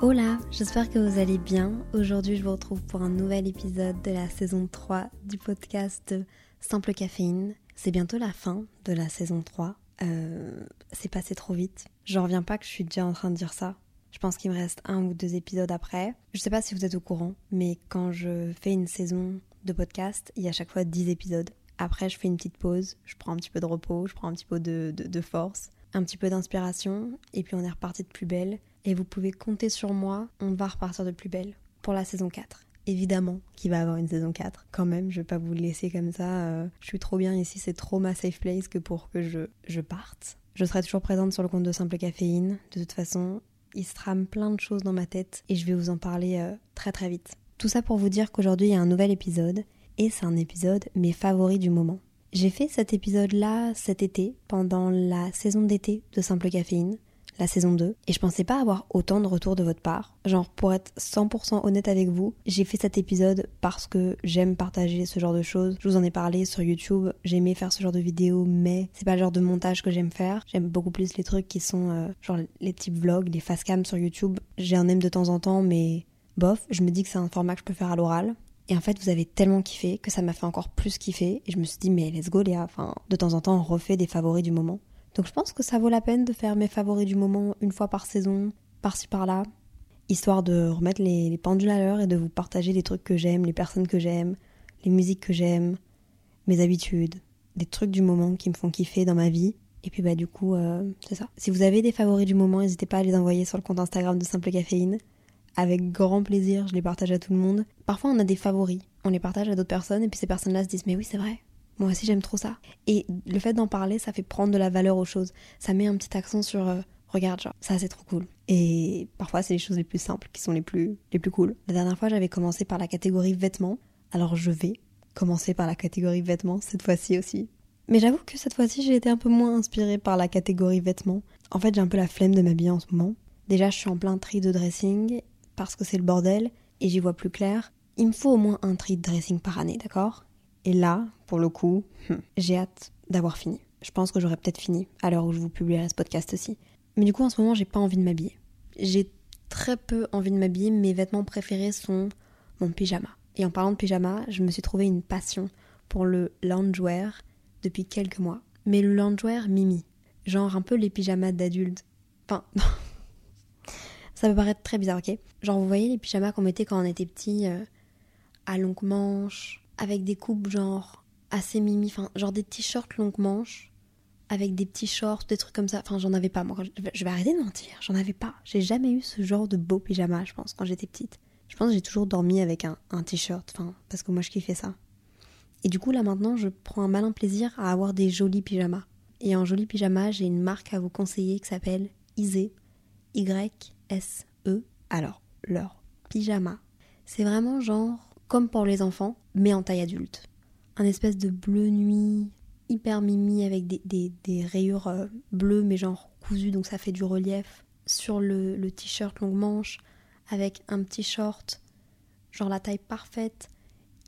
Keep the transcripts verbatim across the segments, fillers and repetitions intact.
Hola, j'espère que vous allez bien. Aujourd'hui, je vous retrouve pour un nouvel épisode de la saison trois du podcast Simple Caféine. C'est bientôt la fin de la saison trois. Euh, c'est passé trop vite. J'en reviens pas que je suis déjà en train de dire ça. Je pense qu'il me reste un ou deux épisodes après. Je sais pas si vous êtes au courant, mais quand je fais une saison de podcast, il y a à chaque fois dix épisodes. Après, je fais une petite pause, je prends un petit peu de repos, je prends un petit peu de, de, de force, un petit peu d'inspiration, et puis on est reparti de plus belle. Et vous pouvez compter sur moi, on va repartir de plus belle pour la saison quatre. Évidemment qu'il va y avoir une saison quatre, quand même, je vais pas vous le laisser comme ça. Euh, je suis trop bien ici, c'est trop ma safe place que pour que je, je parte. Je serai toujours présente sur le compte de Simple Caféine, de toute façon, il se trame plein de choses dans ma tête et je vais vous en parler euh, très très vite. Tout ça pour vous dire qu'aujourd'hui il y a un nouvel épisode, et c'est un épisode mes favoris du moment. J'ai fait cet épisode-là cet été, pendant la saison d'été de Simple Caféine, la saison deux, et je pensais pas avoir autant de retours de votre part. Genre, pour être cent pour cent honnête avec vous, j'ai fait cet épisode parce que j'aime partager ce genre de choses. Je vous en ai parlé sur YouTube, j'aimais faire ce genre de vidéos, mais c'est pas le genre de montage que j'aime faire. J'aime beaucoup plus les trucs qui sont euh, genre les types vlogs, les fast-cam sur YouTube. J'en aime de temps en temps, mais bof, je me dis que c'est un format que je peux faire à l'oral. Et en fait, vous avez tellement kiffé que ça m'a fait encore plus kiffer, et je me suis dit, mais let's go Léa, enfin, de temps en temps, on refait des favoris du moment. Donc je pense que ça vaut la peine de faire mes favoris du moment une fois par saison, par-ci par-là, histoire de remettre les, les pendules à l'heure et de vous partager les trucs que j'aime, les personnes que j'aime, les musiques que j'aime, mes habitudes, des trucs du moment qui me font kiffer dans ma vie. Et puis bah du coup, euh, c'est ça. Si vous avez des favoris du moment, n'hésitez pas à les envoyer sur le compte Instagram de Simple Caféine. Avec grand plaisir, je les partage à tout le monde. Parfois on a des favoris, on les partage à d'autres personnes et puis ces personnes-là se disent « mais oui c'est vrai ». Moi aussi j'aime trop ça. Et le fait d'en parler, ça fait prendre de la valeur aux choses. Ça met un petit accent sur euh, regarde genre, ça c'est trop cool. Et parfois c'est les choses les plus simples qui sont les plus, les plus cool. La dernière fois j'avais commencé par la catégorie vêtements. Alors je vais commencer par la catégorie vêtements cette fois-ci aussi. Mais j'avoue que cette fois-ci j'ai été un peu moins inspirée par la catégorie vêtements. En fait j'ai un peu la flemme de m'habiller en ce moment. Déjà je suis en plein tri de dressing parce que c'est le bordel et j'y vois plus clair. Il me faut au moins un tri de dressing par année, d'accord ? Et là, pour le coup, j'ai hâte d'avoir fini. Je pense que j'aurais peut-être fini à l'heure où je vous publierai ce podcast-ci. Mais du coup, en ce moment, j'ai pas envie de m'habiller. J'ai très peu envie de m'habiller. Mes vêtements préférés sont mon pyjama. Et en parlant de pyjama, je me suis trouvé une passion pour le loungewear depuis quelques mois. Mais le loungewear mimi. Genre un peu les pyjamas d'adultes. Enfin, ça peut paraître très bizarre, ok ? Genre, vous voyez les pyjamas qu'on mettait quand on était petits, euh, à longues manches, avec des coupes genre assez mimi, enfin genre des t-shirts longues manches, avec des petits shorts, des trucs comme ça. Enfin j'en avais pas, moi, je vais arrêter de mentir, j'en avais pas. J'ai jamais eu ce genre de beau pyjama, je pense, quand j'étais petite. Je pense que j'ai toujours dormi avec un, un t-shirt, enfin parce que moi je kiffais ça. Et du coup là maintenant je prends un malin plaisir à avoir des jolis pyjamas. Et en joli pyjama j'ai une marque à vous conseiller qui s'appelle Isé, Y S E. Alors leur pyjama, c'est vraiment genre comme pour les enfants, mais en taille adulte. Un espèce de bleu nuit, hyper mimi, avec des, des, des rayures bleues, mais genre cousues, donc ça fait du relief. Sur le, le t-shirt longue manche, avec un petit short, genre la taille parfaite,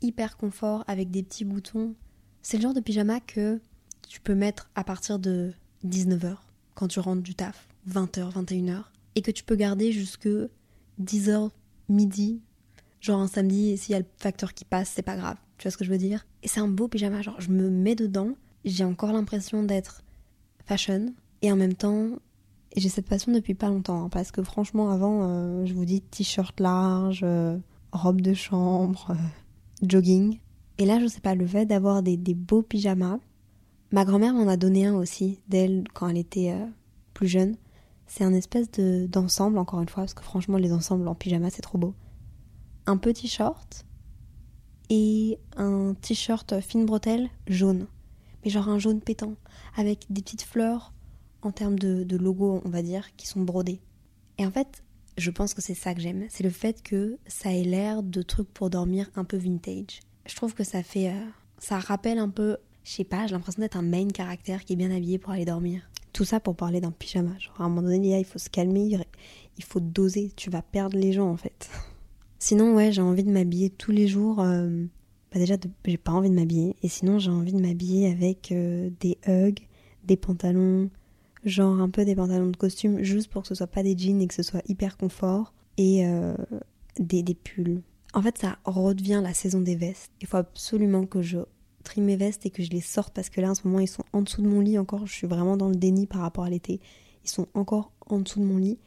hyper confort, avec des petits boutons. C'est le genre de pyjama que tu peux mettre à partir de dix-neuf heures, quand tu rentres du taf, vingt heures, vingt et une heures, et que tu peux garder jusque dix heures, midi. Genre un samedi, s'il y a le facteur qui passe, c'est pas grave. Tu vois ce que je veux dire ? Et c'est un beau pyjama, genre je me mets dedans, j'ai encore l'impression d'être fashion. Et en même temps, j'ai cette passion depuis pas longtemps. Hein, parce que franchement, avant, euh, je vous dis t-shirt large, euh, robe de chambre, euh, jogging. Et là, je sais pas, le fait d'avoir des, des beaux pyjamas. Ma grand-mère m'en a donné un aussi, d'elle, quand elle était euh, plus jeune. C'est un espèce de, d'ensemble, encore une fois, parce que franchement, les ensembles en pyjama, c'est trop beau. Un petit short et un t-shirt fine bretelle jaune. Mais genre un jaune pétant, avec des petites fleurs en termes de, de logo, on va dire, qui sont brodées. Et en fait, je pense que c'est ça que j'aime, c'est le fait que ça ait l'air de trucs pour dormir un peu vintage. Je trouve que ça fait... Euh, ça rappelle un peu... Je sais pas, j'ai l'impression d'être un main character qui est bien habillé pour aller dormir. Tout ça pour parler d'un pyjama. Genre à un moment donné, là, il faut se calmer, il faut doser, tu vas perdre les gens en fait. Sinon, ouais, j'ai envie de m'habiller tous les jours. Euh, bah déjà, de, j'ai pas envie de m'habiller. Et sinon, j'ai envie de m'habiller avec euh, des hugs, des pantalons, genre un peu des pantalons de costume, juste pour que ce soit pas des jeans et que ce soit hyper confort. Et euh, des, des pulls. En fait, ça redevient la saison des vestes. Il faut absolument que je trie mes vestes et que je les sorte parce que là en ce moment ils sont en dessous de mon lit encore, je suis vraiment dans le déni par rapport à l'été, ils sont encore en dessous de mon lit,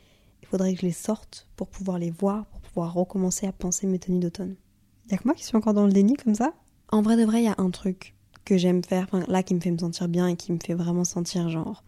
il faudrait que je les sorte pour pouvoir les voir, pour pouvoir recommencer à penser mes tenues d'automne. Y'a que moi qui suis encore dans le déni comme ça ? En vrai de vrai, il y a un truc que j'aime faire, enfin là qui me fait me sentir bien et qui me fait vraiment sentir genre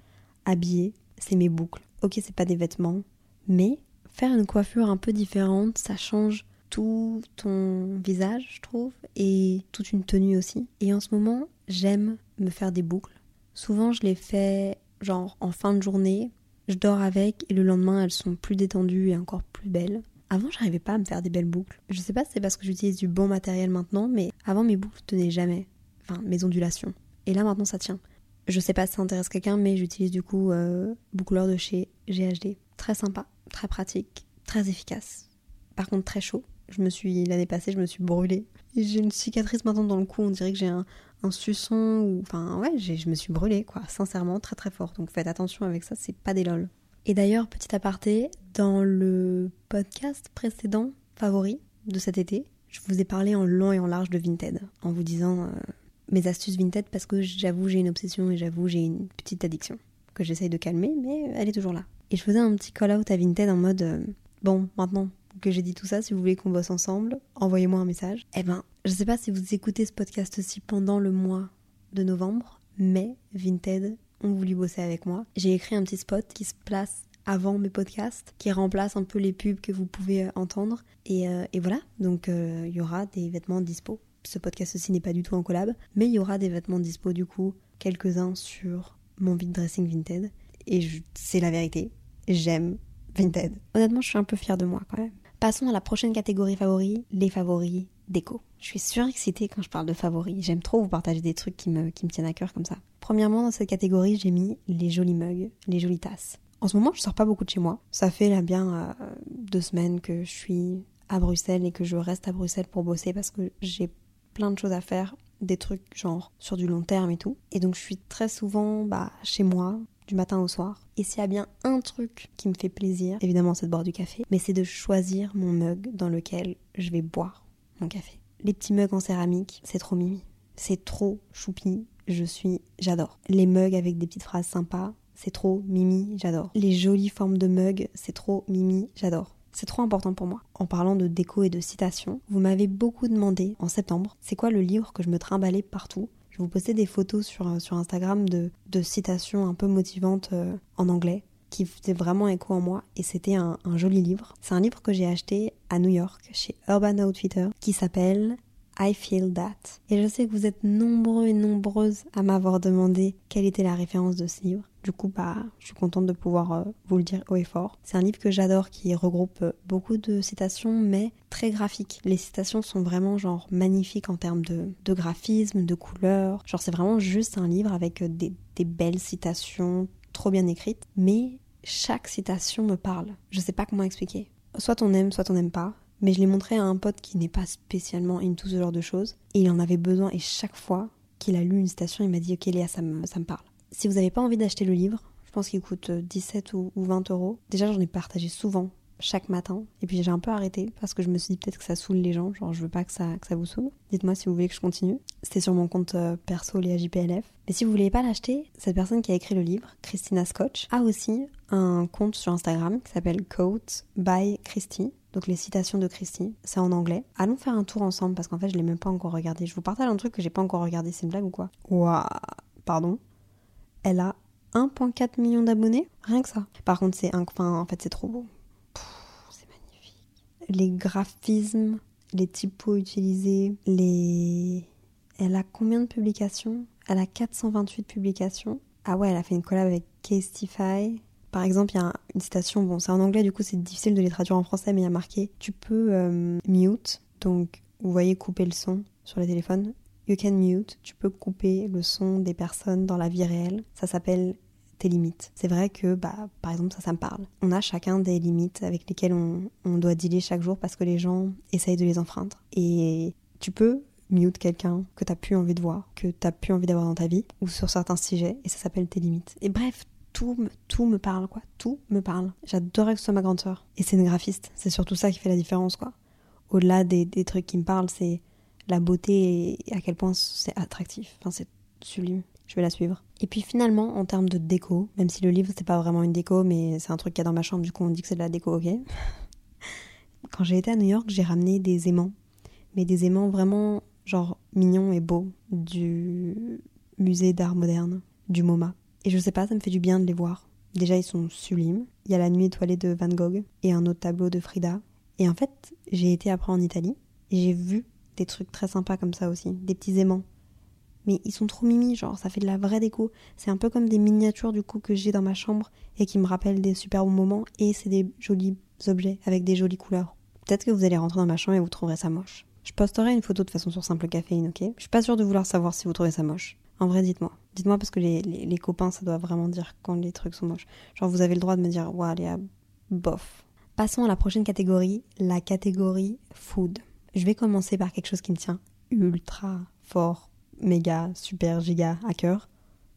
habillée, c'est mes boucles. Ok, c'est pas des vêtements, mais faire une coiffure un peu différente, ça change tout ton visage, je trouve, et toute une tenue aussi. Et en ce moment, j'aime me faire des boucles. Souvent, je les fais genre en fin de journée, je dors avec et le lendemain, elles sont plus détendues et encore plus belles. Avant, j'arrivais pas à me faire des belles boucles. Je sais pas si c'est parce que j'utilise du bon matériel maintenant, mais avant, mes boucles tenaient jamais. Enfin, mes ondulations. Et là, maintenant, ça tient. Je sais pas si ça intéresse quelqu'un, mais j'utilise du coup euh, boucleur de chez G H D. Très sympa, très pratique, très efficace. Par contre, très chaud. Je me suis, l'année passée, je me suis brûlée. Et j'ai une cicatrice maintenant dans le cou, on dirait que j'ai un, un suçon, ou... Enfin, ouais, j'ai, je me suis brûlée, quoi. Sincèrement, très très fort. Donc faites attention avec ça, c'est pas des lol. Et d'ailleurs, petit aparté, dans le podcast précédent, favori, de cet été, je vous ai parlé en long et en large de Vinted, en vous disant euh, mes astuces Vinted, parce que j'avoue, j'ai une obsession et j'avoue, j'ai une petite addiction, que j'essaye de calmer, mais elle est toujours là. Et je faisais un petit call-out à Vinted en mode, euh, bon, maintenant... que j'ai dit tout ça, si vous voulez qu'on bosse ensemble, envoyez-moi un message. Eh ben, je sais pas si vous écoutez ce podcast aussi pendant le mois de novembre, mais Vinted ont voulu bosser avec moi. J'ai écrit un petit spot qui se place avant mes podcasts, qui remplace un peu les pubs que vous pouvez entendre. Et, euh, et voilà, donc il euh, y aura des vêtements dispo. Ce podcast aussi n'est pas du tout en collab, mais il y aura des vêtements dispo du coup, quelques-uns sur mon vide dressing Vinted. Et je, c'est la vérité, j'aime Vinted. Honnêtement, je suis un peu fière de moi quand même. Passons à la prochaine catégorie favoris, les favoris déco. Je suis surexcitée quand je parle de favoris. J'aime trop vous partager des trucs qui me, qui me tiennent à cœur comme ça. Premièrement, dans cette catégorie, j'ai mis les jolis mugs, les jolies tasses. En ce moment, je sors pas beaucoup de chez moi. Ça fait là bien euh, deux semaines que je suis à Bruxelles et que je reste à Bruxelles pour bosser parce que j'ai plein de choses à faire, des trucs genre sur du long terme et tout. Et donc, je suis très souvent bah, chez moi, du matin au soir. Et s'il y a bien un truc qui me fait plaisir, évidemment c'est de boire du café, mais c'est de choisir mon mug dans lequel je vais boire mon café. Les petits mugs en céramique, c'est trop mimi. C'est trop choupi, je suis, j'adore. Les mugs avec des petites phrases sympas, c'est trop mimi, j'adore. Les jolies formes de mugs, c'est trop mimi, j'adore. C'est trop important pour moi. En parlant de déco et de citation, vous m'avez beaucoup demandé en septembre, c'est quoi le livre que je me trimballais partout ? Je vous postais des photos sur, sur Instagram de, de citations un peu motivantes euh, en anglais qui faisaient vraiment écho en moi et c'était un, un joli livre. C'est un livre que j'ai acheté à New York chez Urban Outfitters qui s'appelle I Feel That. Et je sais que vous êtes nombreux et nombreuses à m'avoir demandé quelle était la référence de ce livre. Du coup, bah, je suis contente de pouvoir euh, vous le dire haut et fort. C'est un livre que j'adore qui regroupe beaucoup de citations mais très graphiques. Les citations sont vraiment genre magnifiques en termes de, de graphisme, de couleurs. Genre c'est vraiment juste un livre avec des, des belles citations trop bien écrites. Mais chaque citation me parle. Je sais pas comment expliquer. Soit on aime, soit on n'aime pas. Mais je l'ai montré à un pote qui n'est pas spécialement into ce genre de choses. Et il en avait besoin et chaque fois qu'il a lu une citation, il m'a dit « Ok Léa, ça me, ça me parle ». Si vous n'avez pas envie d'acheter le livre, je pense qu'il coûte dix-sept ou vingt euros. Déjà, j'en ai partagé souvent, chaque matin. Et puis j'ai un peu arrêté parce que je me suis dit peut-être que ça saoule les gens. Genre je veux pas que ça, que ça vous saoule. Dites-moi si vous voulez que je continue. C'était sur mon compte perso, les A J P L F. Mais si vous voulez pas l'acheter, cette personne qui a écrit le livre, Christina Scotch, a aussi un compte sur Instagram qui s'appelle Quotes by Christy. Donc les citations de Christy, c'est en anglais. Allons faire un tour ensemble parce qu'en fait je l'ai même pas encore regardé. Je vous partage un truc que j'ai pas encore regardé, c'est une blague ou quoi ? Waouh, pardon. Elle a un virgule quatre million d'abonnés, rien que ça. Par contre c'est un, enfin en fait c'est trop beau. Pff, c'est magnifique. Les graphismes, les typos utilisés, les... Elle a combien de publications ? Elle a quatre cent vingt-huit publications. Ah ouais, elle a fait une collab avec Castify. Par exemple, il y a une citation, bon c'est en anglais du coup c'est difficile de les traduire en français, mais il y a marqué « Tu peux euh, mute », donc vous voyez couper le son sur les téléphones. « You can mute », tu peux couper le son des personnes dans la vie réelle. Ça s'appelle tes limites. C'est vrai que, bah, par exemple, ça, ça me parle. On a chacun des limites avec lesquelles on, on doit dealer chaque jour parce que les gens essayent de les enfreindre. Et tu peux mute quelqu'un que t'as plus envie de voir, que t'as plus envie d'avoir dans ta vie, ou sur certains sujets, et ça s'appelle tes limites. Et bref, tout me, tout me parle, quoi. Tout me parle. J'adorais que ce soit ma grande sœur. Et c'est une graphiste. C'est surtout ça qui fait la différence, quoi. Au-delà des, des trucs qui me parlent, c'est la beauté et à quel point c'est attractif. Enfin, c'est sublime. Je vais la suivre. Et puis finalement, en termes de déco, même si le livre c'est pas vraiment une déco, mais c'est un truc qu'il y a dans ma chambre, du coup on dit que c'est de la déco, ok. Quand j'ai été à New York, j'ai ramené des aimants, mais des aimants vraiment genre mignons et beaux du musée d'art moderne, du MoMA. Et je sais pas, ça me fait du bien de les voir. Déjà ils sont sublimes. Il y a la nuit étoilée de Van Gogh et un autre tableau de Frida. Et en fait, j'ai été après en Italie et j'ai vu des trucs très sympas comme ça aussi, des petits aimants. Mais ils sont trop mimi, genre ça fait de la vraie déco. C'est un peu comme des miniatures du coup que j'ai dans ma chambre et qui me rappellent des super bons moments, et c'est des jolis objets avec des jolies couleurs. Peut-être que vous allez rentrer dans ma chambre et vous trouverez ça moche. Je posterai une photo de façon sur Simple Caféine, ok ? Je suis pas sûre de vouloir savoir si vous trouvez ça moche. En vrai, dites-moi. Dites-moi parce que les, les, les copains, ça doit vraiment dire quand les trucs sont moches. Genre vous avez le droit de me dire « Ouah, Léa, bof ». Passons à la prochaine catégorie, la catégorie food. Je vais commencer par quelque chose qui me tient ultra fort, méga, super, giga, à cœur,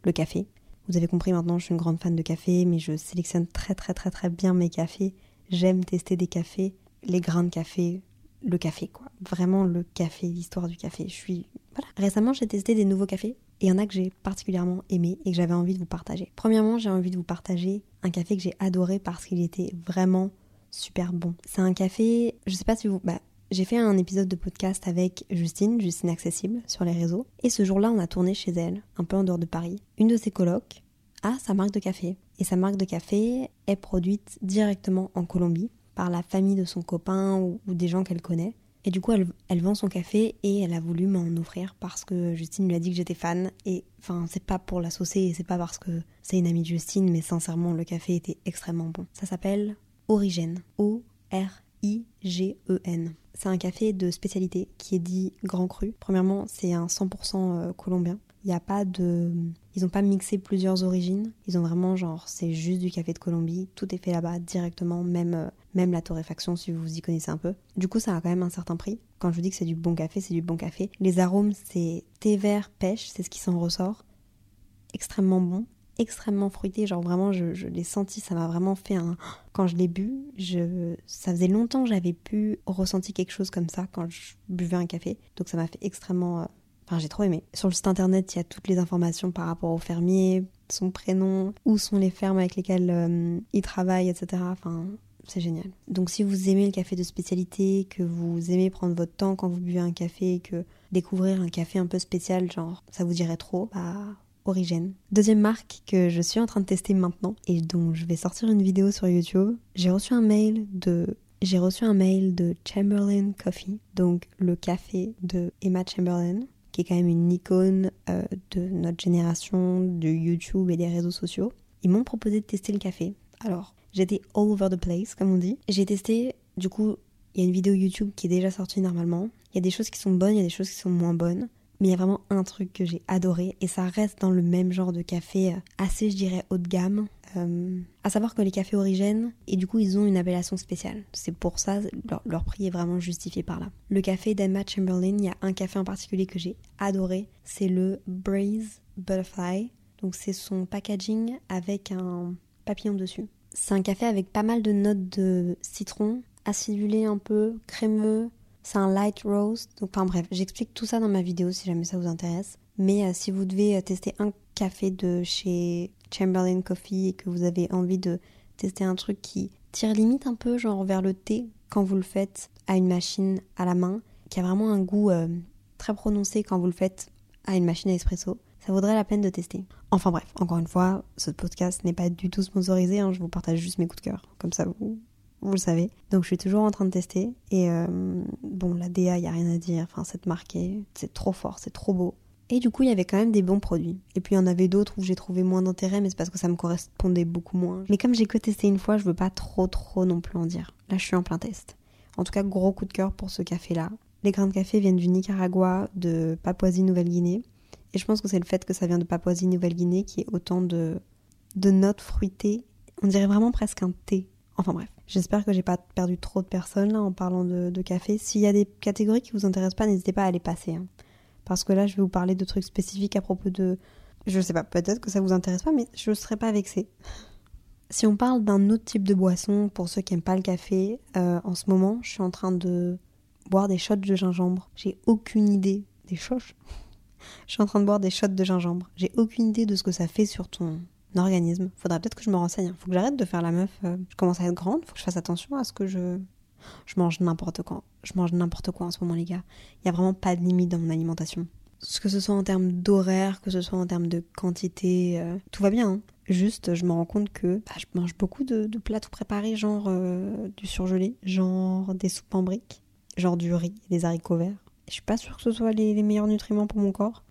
le café. Vous avez compris maintenant, je suis une grande fan de café, mais je sélectionne très très très très bien mes cafés. J'aime tester des cafés, les grains de café, le café quoi. Vraiment le café, l'histoire du café. Je suis... Voilà. Récemment, j'ai testé des nouveaux cafés, et il y en a que j'ai particulièrement aimé et que j'avais envie de vous partager. Premièrement, j'ai envie de vous partager un café que j'ai adoré parce qu'il était vraiment super bon. C'est un café, je sais pas si vous... Bah, j'ai fait un épisode de podcast avec Justine, Justine Accessible, sur les réseaux. Et ce jour-là, on a tourné chez elle, un peu en dehors de Paris. Une de ses colocs a sa marque de café. Et sa marque de café est produite directement en Colombie par la famille de son copain ou, ou des gens qu'elle connaît. Et du coup, elle, elle vend son café et elle a voulu m'en offrir parce que Justine lui a dit que j'étais fan. Et enfin, c'est pas pour la saucer et c'est pas parce que c'est une amie de Justine, mais sincèrement, le café était extrêmement bon. Ça s'appelle Origène. O R I G E N. C'est un café de spécialité qui est dit grand cru. Premièrement, c'est un cent pour cent colombien. Il y a pas de... Ils n'ont pas mixé plusieurs origines. Ils ont vraiment genre, c'est juste du café de Colombie. Tout est fait là-bas directement, même, même la torréfaction si vous y connaissez un peu. Du coup, ça a quand même un certain prix. Quand je vous dis que c'est du bon café, c'est du bon café. Les arômes, c'est thé vert, pêche, c'est ce qui s'en ressort. Extrêmement bon, extrêmement fruité, genre vraiment je, je l'ai senti, ça m'a vraiment fait un... Quand je l'ai bu, je... ça faisait longtemps que j'avais pu ressentir quelque chose comme ça quand je buvais un café, donc ça m'a fait extrêmement... Enfin j'ai trop aimé. Sur le site internet, il y a toutes les informations par rapport au fermier, son prénom, où sont les fermes avec lesquelles euh, il travaille, et cetera. Enfin, c'est génial. Donc si vous aimez le café de spécialité, que vous aimez prendre votre temps quand vous buvez un café, que découvrir un café un peu spécial, genre ça vous dirait trop, bah... Origène. Deuxième marque que je suis en train de tester maintenant et dont je vais sortir une vidéo sur YouTube. J'ai reçu un mail de j'ai reçu un mail de Chamberlain Coffee, donc le café de Emma Chamberlain, qui est quand même une icône euh, de notre génération, de YouTube et des réseaux sociaux. Ils m'ont proposé de tester le café. Alors j'étais all over the place comme on dit. J'ai testé. Du coup, il y a une vidéo YouTube qui est déjà sortie normalement. Il y a des choses qui sont bonnes, il y a des choses qui sont moins bonnes. Mais il y a vraiment un truc que j'ai adoré et ça reste dans le même genre de café assez, je dirais, haut de gamme. Euh, à savoir que les cafés Origène, et du coup ils ont une appellation spéciale. C'est pour ça, leur, leur prix est vraiment justifié par là. Le café d'Emma Chamberlain, il y a un café en particulier que j'ai adoré, c'est le Braze Butterfly. Donc c'est son packaging avec un papillon dessus. C'est un café avec pas mal de notes de citron, acidulé un peu, crémeux. C'est un light roast, donc enfin bref, j'explique tout ça dans ma vidéo si jamais ça vous intéresse. Mais euh, si vous devez tester un café de chez Chamberlain Coffee et que vous avez envie de tester un truc qui tire limite un peu genre vers le thé quand vous le faites à une machine à la main, qui a vraiment un goût euh, très prononcé quand vous le faites à une machine à espresso, ça vaudrait la peine de tester. Enfin bref, encore une fois, ce podcast n'est pas du tout sponsorisé, hein, je vous partage juste mes coups de cœur, comme ça vous... vous le savez. Donc je suis toujours en train de tester. Et euh, bon, la D A, il n'y a rien à dire. Enfin, cette marque, c'est trop fort, c'est trop beau. Et du coup, il y avait quand même des bons produits. Et puis, il y en avait d'autres où j'ai trouvé moins d'intérêt, mais c'est parce que ça me correspondait beaucoup moins. Mais comme j'ai que testé une fois, je veux pas trop, trop non plus en dire. Là, je suis en plein test. En tout cas, gros coup de cœur pour ce café-là. Les grains de café viennent du Nicaragua, de Papouasie-Nouvelle-Guinée. Et je pense que c'est le fait que ça vient de Papouasie-Nouvelle-Guinée qui est autant de, de notes fruitées. On dirait vraiment presque un thé. Enfin bref, j'espère que j'ai pas perdu trop de personnes là en parlant de, de café. S'il y a des catégories qui vous intéressent pas, n'hésitez pas à les passer. Hein. Parce que là, je vais vous parler de trucs spécifiques à propos de... Je sais pas, peut-être que ça vous intéresse pas, mais je serais pas vexée. Si on parle d'un autre type de boisson, pour ceux qui n'aiment pas le café, euh, en ce moment, je suis en train de boire des shots de gingembre. J'ai aucune idée. Des shots ? Je suis en train de boire des shots de gingembre. J'ai aucune idée de ce que ça fait sur ton organisme. Faudrait peut-être que je me renseigne. Faut que j'arrête de faire la meuf. Je commence à être grande, faut que je fasse attention à ce que je... Je mange n'importe quoi. Je mange n'importe quoi en ce moment, les gars. Il n'y a vraiment pas de limite dans mon alimentation. Que ce soit en termes d'horaire, que ce soit en termes de quantité, euh, tout va bien. Hein. Juste, je me rends compte que bah, je mange beaucoup de, de plats tout préparés, genre euh, du surgelé, genre des soupes en briques, genre du riz, des haricots verts. Je suis pas sûre que ce soit les, les meilleurs nutriments pour mon corps.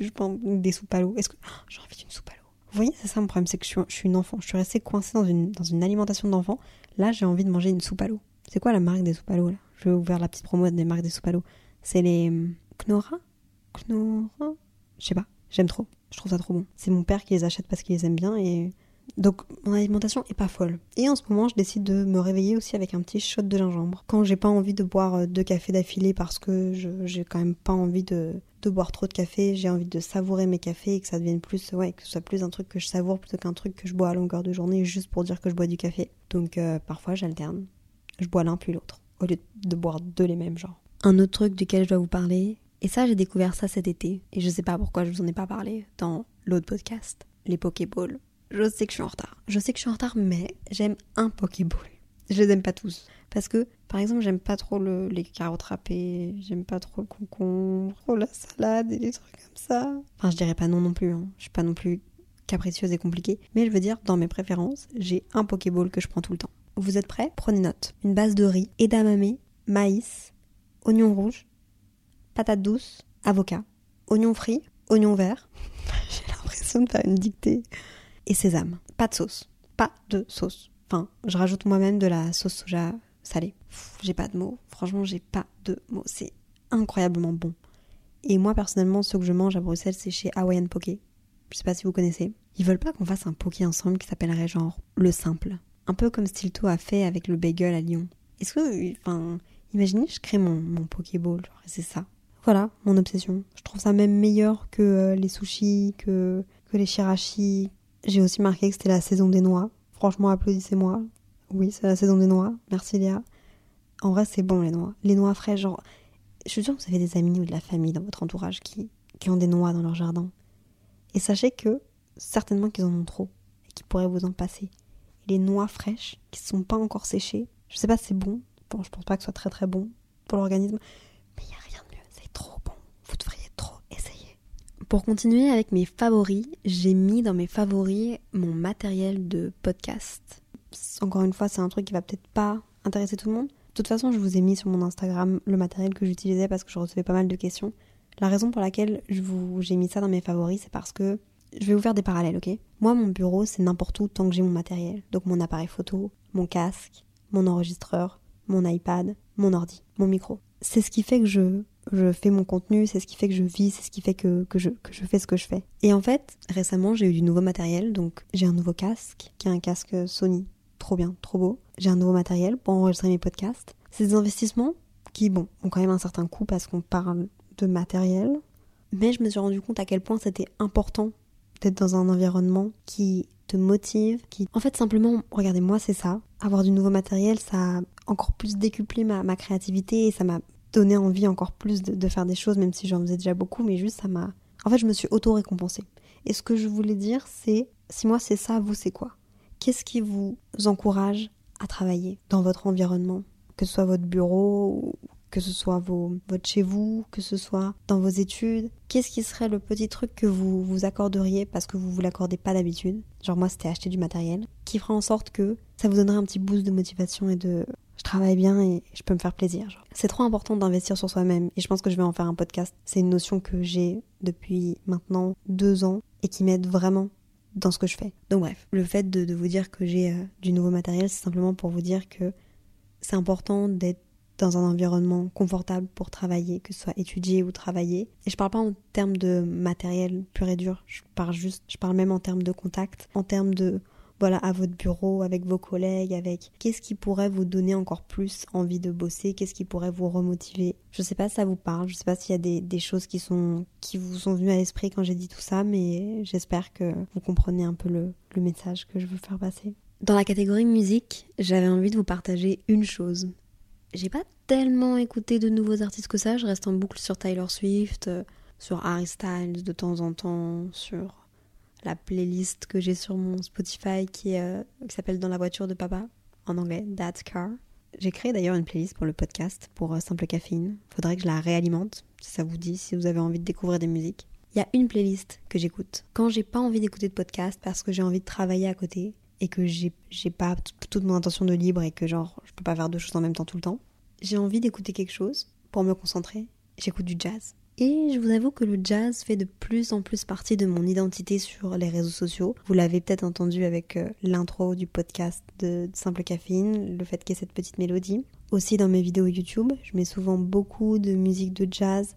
Je pense des soupes à l'eau. Est-ce que... Oh, j'ai envie d'une soupe à l'eau. Vous voyez, c'est ça mon problème, c'est que je suis, je suis une enfant. Je suis restée coincée dans une, dans une alimentation d'enfant. Là, j'ai envie de manger une soupe à l'eau. C'est quoi la marque des soupes à l'eau là ? Je vais ouvrir la petite promo des marques des soupes à l'eau. C'est les Knora ? Knora ? Je sais pas, j'aime trop. Je trouve ça trop bon. C'est mon père qui les achète parce qu'il les aime bien et... Donc mon alimentation est pas folle. Et en ce moment, je décide de me réveiller aussi avec un petit shot de gingembre. Quand j'ai pas envie de boire deux cafés d'affilée parce que je, j'ai quand même pas envie de, de boire trop de café, j'ai envie de savourer mes cafés et que ça devienne plus... Ouais, que ce soit plus un truc que je savoure plutôt qu'un truc que je bois à longueur de journée juste pour dire que je bois du café. Donc euh, parfois, j'alterne. Je bois l'un puis l'autre, au lieu de boire deux les mêmes genres. Un autre truc duquel je dois vous parler, et ça j'ai découvert ça cet été, et je sais pas pourquoi je vous en ai pas parlé dans l'autre podcast, les Pokéballs. Je sais que je suis en retard. Je sais que je suis en retard, mais j'aime un Pokéball. Je les aime pas tous. Parce que, par exemple, j'aime pas trop le, les carottes râpées, j'aime pas trop le concombre, trop la salade et des trucs comme ça. Enfin, je dirais pas non non plus, hein. Je suis pas non plus capricieuse et compliquée. Mais je veux dire, dans mes préférences, j'ai un Pokéball que je prends tout le temps. Vous êtes prêts ? Prenez note. Une base de riz, edamame, maïs, oignon rouge, patate douce, avocat, oignon frit, oignon vert. J'ai l'impression de faire une dictée. Et sésame. Pas de sauce. Pas de sauce. Enfin, je rajoute moi-même de la sauce soja salée. Pff, j'ai pas de mots. Franchement, j'ai pas de mots. C'est incroyablement bon. Et moi, personnellement, ce que je mange à Bruxelles, c'est chez Hawaiian Poké. Je sais pas si vous connaissez. Ils veulent pas qu'on fasse un poké ensemble qui s'appellerait genre le simple. Un peu comme Stilto a fait avec le bagel à Lyon. Est-ce que, enfin, imaginez, je crée mon, mon Pokéball, genre, et c'est ça. Voilà, mon obsession. Je trouve ça même meilleur que euh, les sushis, que, que les shirachis. J'ai aussi marqué que c'était la saison des noix. Franchement, applaudissez-moi. Oui, c'est la saison des noix. Merci Léa. En vrai, c'est bon les noix. Les noix fraîches, genre... Je suis sûre que vous avez des amis ou de la famille dans votre entourage qui, qui ont des noix dans leur jardin. Et sachez que, certainement qu'ils en ont trop, et qu'ils pourraient vous en passer. Les noix fraîches qui ne sont pas encore séchées. Je sais pas si c'est bon. Bon, je pense pas que ce soit très très bon pour l'organisme. Mais il n'y a rien de mieux. C'est trop bon. Vous devriez trop essayer. Pour continuer avec mes favoris, j'ai mis dans mes favoris mon matériel de podcast. Encore une fois, c'est un truc qui va peut-être pas intéresser tout le monde. De toute façon, je vous ai mis sur mon Instagram le matériel que j'utilisais parce que je recevais pas mal de questions. La raison pour laquelle je vous... j'ai mis ça dans mes favoris, c'est parce que je vais vous faire des parallèles, ok ? Moi, mon bureau, c'est n'importe où tant que j'ai mon matériel. Donc mon appareil photo, mon casque, mon enregistreur, mon iPad, mon ordi, mon micro. C'est ce qui fait que je, je fais mon contenu, c'est ce qui fait que je vis, c'est ce qui fait que, que, je, que je fais ce que je fais. Et en fait, récemment, j'ai eu du nouveau matériel. Donc j'ai un nouveau casque, qui est un casque Sony. Trop bien, trop beau. J'ai un nouveau matériel pour enregistrer mes podcasts. C'est des investissements qui, bon, ont quand même un certain coût parce qu'on parle de matériel. Mais je me suis rendu compte à quel point c'était important d'être dans un environnement qui te motive, qui... En fait, simplement, regardez-moi, c'est ça. Avoir du nouveau matériel, ça a encore plus décuplé ma, ma créativité et ça m'a donné envie encore plus de, de faire des choses, même si j'en faisais déjà beaucoup, mais juste, ça m'a... En fait, je me suis auto-récompensée. Et ce que je voulais dire, c'est, si moi c'est ça, vous c'est quoi ? Qu'est-ce qui vous encourage à travailler dans votre environnement ? Que ce soit votre bureau ou que ce soit vos, votre chez vous, que ce soit dans vos études. Qu'est-ce qui serait le petit truc que vous vous accorderiez parce que vous ne vous l'accordez pas d'habitude? Genre moi, c'était acheter du matériel, qui fera en sorte que ça vous donnerait un petit boost de motivation et de « je travaille bien et je peux me faire plaisir ». Genre. C'est trop important d'investir sur soi-même et je pense que je vais en faire un podcast. C'est une notion que j'ai depuis maintenant deux ans et qui m'aide vraiment dans ce que je fais. Donc bref, le fait de, de vous dire que j'ai euh, du nouveau matériel, c'est simplement pour vous dire que c'est important d'être dans un environnement confortable pour travailler, que ce soit étudier ou travailler. Et je parle pas en termes de matériel pur et dur, je parle juste, je parle même en termes de contact, en termes de, voilà, à votre bureau, avec vos collègues, avec qu'est-ce qui pourrait vous donner encore plus envie de bosser, qu'est-ce qui pourrait vous remotiver. Je sais pas si ça vous parle, je sais pas s'il y a des, des choses qui sont, qui vous sont venues à l'esprit quand j'ai dit tout ça, mais j'espère que vous comprenez un peu le, le message que je veux faire passer. Dans la catégorie musique, j'avais envie de vous partager une chose. J'ai pas tellement écouté de nouveaux artistes que ça, je reste en boucle sur Taylor Swift, sur Harry Styles de temps en temps, sur la playlist que j'ai sur mon Spotify qui, est, euh, qui s'appelle Dans la voiture de papa, en anglais, That Car. J'ai créé d'ailleurs une playlist pour le podcast, pour euh, Simple Caféine, faudrait que je la réalimente, si ça vous dit, si vous avez envie de découvrir des musiques. Il y a une playlist que j'écoute quand j'ai pas envie d'écouter de podcast parce que j'ai envie de travailler à côté et que j'ai, j'ai pas t- toute mon intention de libre et que genre je peux pas faire deux choses en même temps tout le temps. J'ai envie d'écouter quelque chose pour me concentrer, j'écoute du jazz. Et je vous avoue que le jazz fait de plus en plus partie de mon identité sur les réseaux sociaux. Vous l'avez peut-être entendu avec euh, l'intro du podcast de, de Simple Caféine, le fait qu'il y ait cette petite mélodie. Aussi dans mes vidéos YouTube, je mets souvent beaucoup de musique de jazz,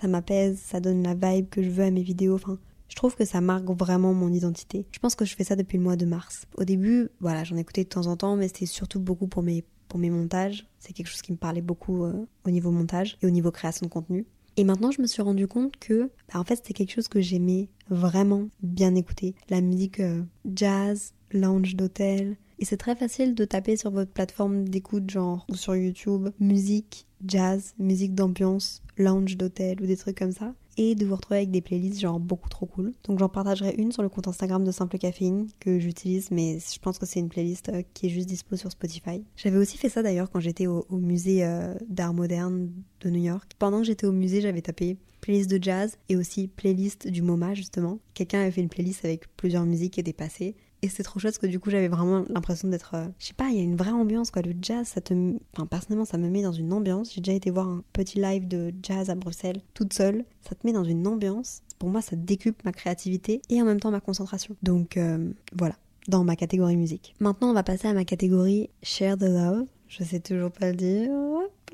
ça m'apaise, ça donne la vibe que je veux à mes vidéos, enfin... Je trouve que ça marque vraiment mon identité. Je pense que je fais ça depuis le mois de mars. Au début, voilà, j'en écoutais de temps en temps, mais c'était surtout beaucoup pour mes, pour mes montages. C'est quelque chose qui me parlait beaucoup euh, au niveau montage et au niveau création de contenu. Et maintenant, je me suis rendu compte que, bah, en fait, c'était quelque chose que j'aimais vraiment bien écouter. La musique euh, jazz, lounge d'hôtel. Et c'est très facile de taper sur votre plateforme d'écoute, genre, ou sur YouTube, musique, jazz, musique d'ambiance, lounge d'hôtel ou des trucs comme ça. Et de vous retrouver avec des playlists genre beaucoup trop cool. Donc j'en partagerai une sur le compte Instagram de Simple Caféine que j'utilise, mais je pense que c'est une playlist qui est juste dispo sur Spotify. J'avais aussi fait ça d'ailleurs quand j'étais au, au musée euh, d'art moderne de New York. Pendant que j'étais au musée, j'avais tapé playlist de jazz et aussi playlist du MoMA justement. Quelqu'un avait fait une playlist avec plusieurs musiques qui étaient passées. Et c'est trop chouette parce que du coup j'avais vraiment l'impression d'être... Euh, je sais pas, il y a une vraie ambiance quoi, le jazz ça te... Enfin personnellement ça me met dans une ambiance, j'ai déjà été voir un petit live de jazz à Bruxelles, toute seule, ça te met dans une ambiance, pour moi ça décuple ma créativité et en même temps ma concentration. Donc euh, voilà, dans ma catégorie musique. Maintenant on va passer à ma catégorie Share the Love, je sais toujours pas le dire...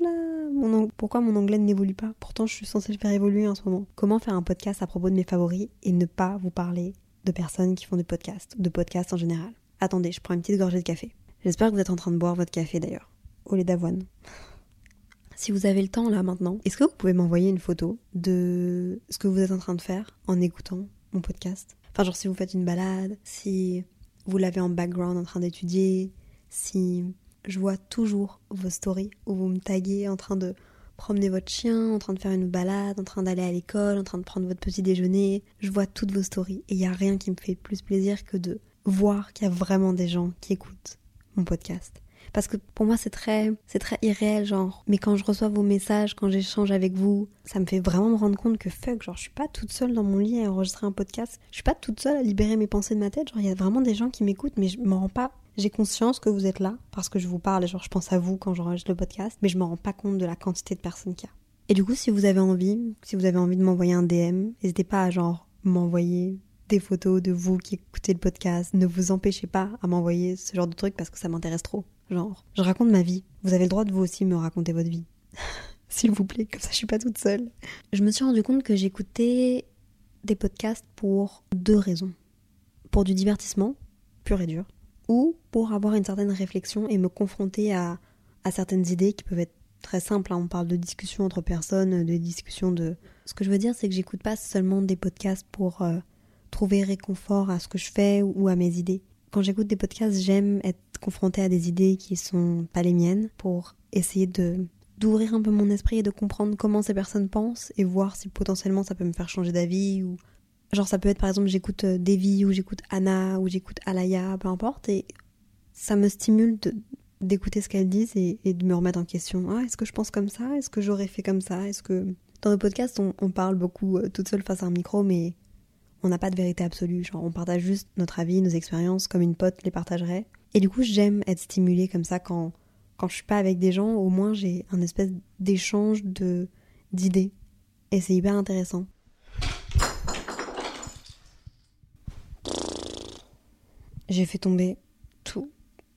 Là, mon ang... Pourquoi mon anglais n'évolue pas? Pourtant je suis censée le faire évoluer en ce moment. Comment faire un podcast à propos de mes favoris et ne pas vous parler de personnes qui font des podcasts, de podcasts en général. Attendez, je prends une petite gorgée de café. J'espère que vous êtes en train de boire votre café d'ailleurs, au lait d'avoine. Si vous avez le temps là maintenant, est-ce que vous pouvez m'envoyer une photo de ce que vous êtes en train de faire en écoutant mon podcast? Enfin genre si vous faites une balade, si vous l'avez en background en train d'étudier, si je vois toujours vos stories où vous me taguez en train de promener votre chien, en train de faire une balade, en train d'aller à l'école, en train de prendre votre petit déjeuner. Je vois toutes vos stories et il n'y a rien qui me fait plus plaisir que de voir qu'il y a vraiment des gens qui écoutent mon podcast. Parce que pour moi c'est très, c'est très irréel genre, mais quand je reçois vos messages, quand j'échange avec vous, ça me fait vraiment me rendre compte que fuck, genre je suis pas toute seule dans mon lit à enregistrer un podcast, je suis pas toute seule à libérer mes pensées de ma tête, genre il y a vraiment des gens qui m'écoutent mais je m'en rends pas. J'ai conscience que vous êtes là parce que je vous parle et genre je pense à vous quand j'enregistre le podcast, mais je m'en rends pas compte de la quantité de personnes qu'il y a. Et du coup, si vous avez envie, si vous avez envie de m'envoyer un D M, n'hésitez pas à genre m'envoyer des photos de vous qui écoutez le podcast. Ne vous empêchez pas à m'envoyer ce genre de trucs parce que ça m'intéresse trop. Genre, je raconte ma vie. Vous avez le droit de vous aussi me raconter votre vie. S'il vous plaît, comme ça je suis pas toute seule. Je me suis rendu compte que j'écoutais des podcasts pour deux raisons. Pour du divertissement, pur et dur, ou pour avoir une certaine réflexion et me confronter à, à certaines idées qui peuvent être très simples. On parle de discussions entre personnes, de discussions de... Ce que je veux dire, c'est que j'écoute pas seulement des podcasts pour euh, trouver réconfort à ce que je fais ou à mes idées. Quand j'écoute des podcasts, j'aime être confrontée à des idées qui sont pas les miennes pour essayer de... d'ouvrir un peu mon esprit et de comprendre comment ces personnes pensent et voir si potentiellement ça peut me faire changer d'avis ou... Genre ça peut être par exemple j'écoute Davy ou j'écoute Anna ou j'écoute Alaya, peu importe, et ça me stimule de, d'écouter ce qu'elles disent et, et de me remettre en question. Ah, est-ce que je pense comme ça ? Est-ce que j'aurais fait comme ça ? Est-ce que... Dans nos podcasts, on, on parle beaucoup euh, toute seule face à un micro, mais on n'a pas de vérité absolue. Genre, on partage juste notre avis, nos expériences, comme une pote les partagerait. Et du coup, j'aime être stimulée comme ça quand, quand je suis pas avec des gens. Au moins, j'ai un espèce d'échange de, d'idées. Et c'est hyper intéressant. J'ai fait tomber tout.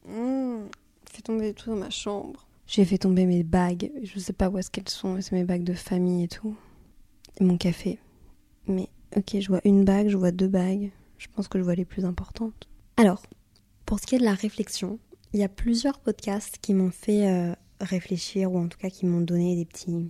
Mmh, fait tomber tout dans ma chambre. J'ai fait tomber mes bagues. Je sais pas où est-ce qu'elles sont. C'est mes bagues de famille et tout. Et mon café. Mais ok, je vois une bague, je vois deux bagues. Je pense que je vois les plus importantes. Alors, pour ce qui est de la réflexion, il y a plusieurs podcasts qui m'ont fait euh, réfléchir, ou en tout cas qui m'ont donné des petits,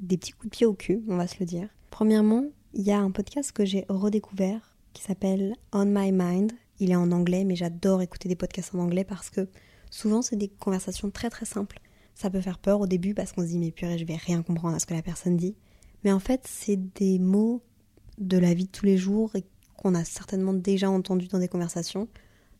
des petits coups de pied au cul, on va se le dire. Premièrement, il y a un podcast que j'ai redécouvert qui s'appelle On My Mind. Il est en anglais, mais j'adore écouter des podcasts en anglais parce que souvent, c'est des conversations très très simples. Ça peut faire peur au début parce qu'on se dit « mais purée, je vais rien comprendre à ce que la personne dit ». Mais en fait, c'est des mots de la vie de tous les jours et qu'on a certainement déjà entendu dans des conversations.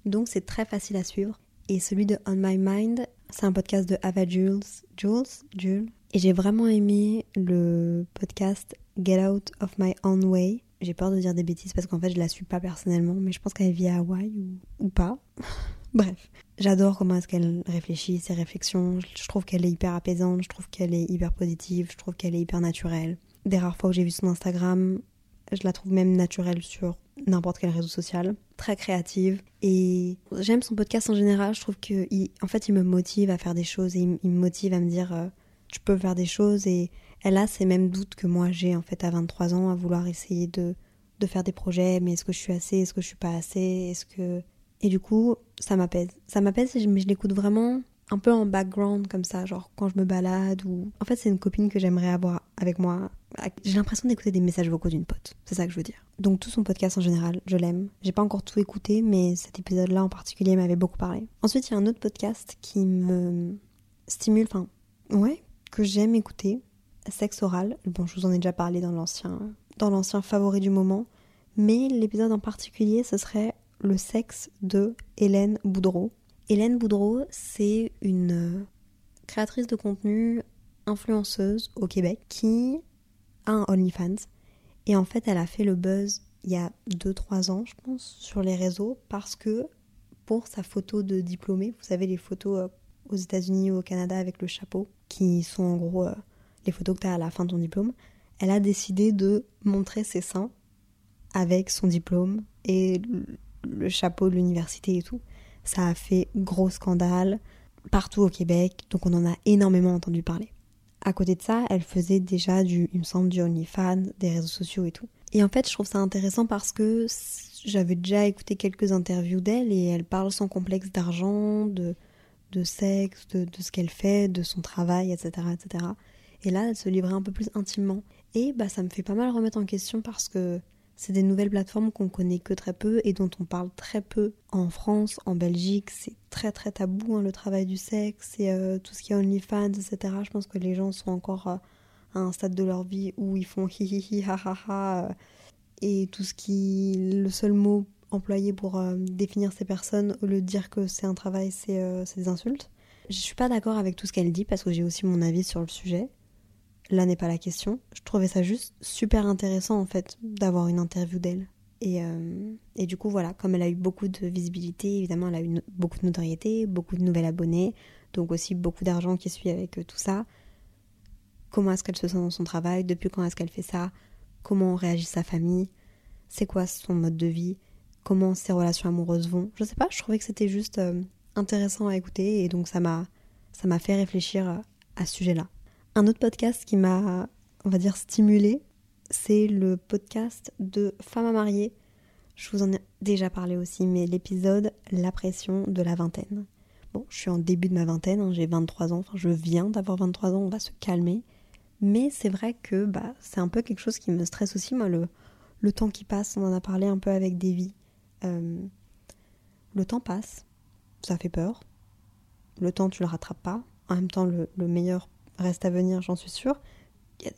Donc, c'est très facile à suivre. Et celui de On My Mind, c'est un podcast de Ava Jules. Jules, Jules. Et j'ai vraiment aimé le podcast « Get Out of My Own Way ». J'ai peur de dire des bêtises parce qu'en fait je la suis pas personnellement, mais je pense qu'elle vit à Hawaï ou, ou pas. Bref, j'adore comment est-ce qu'elle réfléchit, ses réflexions. Je trouve qu'elle est hyper apaisante, je trouve qu'elle est hyper positive, je trouve qu'elle est hyper naturelle. Des rares fois où j'ai vu son Instagram, je la trouve même naturelle sur n'importe quel réseau social. Très créative, et j'aime son podcast en général. Je trouve qu'il, en fait, il me motive à faire des choses, et il, il me motive à me dire euh, tu peux faire des choses. Et elle a ces mêmes doutes que moi j'ai en fait à vingt-trois ans, à vouloir essayer de, de faire des projets, mais est-ce que je suis assez, est-ce que je suis pas assez, est-ce que... Et du coup, ça m'apaise. Ça m'apaise, mais je l'écoute vraiment un peu en background comme ça, genre quand je me balade ou... En fait, c'est une copine que j'aimerais avoir avec moi. J'ai l'impression d'écouter des messages vocaux d'une pote, c'est ça que je veux dire. Donc tout son podcast en général, je l'aime. J'ai pas encore tout écouté, mais cet épisode-là en particulier m'avait beaucoup parlé. Ensuite, il y a un autre podcast qui me stimule, enfin, ouais, que j'aime écouter. Sexe oral, bon je vous en ai déjà parlé dans l'ancien dans l'ancien favori du moment, mais l'épisode en particulier ce serait le sexe de Hélène Boudreau. Hélène Boudreau, c'est une créatrice de contenu, influenceuse au Québec, qui a un OnlyFans, et en fait elle a fait le buzz il y a deux trois ans je pense sur les réseaux parce que pour sa photo de diplômée, vous savez les photos aux États-Unis ou au Canada avec le chapeau qui sont en gros les photos que t'as à la fin de ton diplôme, elle a décidé de montrer ses seins avec son diplôme et le chapeau de l'université et tout. Ça a fait gros scandale partout au Québec, donc on en a énormément entendu parler. À côté de ça, elle faisait déjà du, il me semble, du OnlyFans, des réseaux sociaux et tout. Et en fait, je trouve ça intéressant parce que j'avais déjà écouté quelques interviews d'elle et elle parle sans complexe d'argent, de, de sexe, de, de ce qu'elle fait, de son travail, et cetera, et cetera. Et là, elle se livrait un peu plus intimement. Et bah, ça me fait pas mal remettre en question parce que c'est des nouvelles plateformes qu'on connaît que très peu et dont on parle très peu. En France, en Belgique, c'est très très tabou hein, le travail du sexe et euh, tout ce qui est OnlyFans, et cetera. Je pense que les gens sont encore euh, à un stade de leur vie où ils font hi hi hi ha ha ha. Et tout ce qui... Le seul mot employé pour euh, définir ces personnes, au lieu de dire que c'est un travail, c'est, euh, c'est des insultes. Je suis pas d'accord avec tout ce qu'elle dit parce que j'ai aussi mon avis sur le sujet. Là n'est pas la question. Je trouvais ça juste super intéressant en fait d'avoir une interview d'elle. Et, euh, et du coup voilà, comme elle a eu beaucoup de visibilité, évidemment elle a eu no- beaucoup de notoriété, beaucoup de nouvelles abonnés, donc aussi beaucoup d'argent qui suit avec euh, tout ça. Comment est-ce qu'elle se sent dans son travail ? Depuis quand est-ce qu'elle fait ça ? Comment réagit sa famille ? C'est quoi son mode de vie ? Comment ses relations amoureuses vont ? Je sais pas, je trouvais que c'était juste euh, intéressant à écouter et donc ça m'a, ça m'a fait réfléchir à ce sujet-là. Un autre podcast qui m'a, on va dire, stimulée, c'est le podcast de Femmes à Marier. Je vous en ai déjà parlé aussi, mais l'épisode « La pression de la vingtaine ». Bon, je suis en début de ma vingtaine, hein, j'ai vingt-trois ans, enfin je viens d'avoir vingt-trois ans, on va se calmer. Mais c'est vrai que bah, c'est un peu quelque chose qui me stresse aussi, moi, le, le temps qui passe, on en a parlé un peu avec Davy. Euh, le temps passe, ça fait peur. Le temps, tu le rattrapes pas. En même temps, le, le meilleur reste à venir, j'en suis sûre.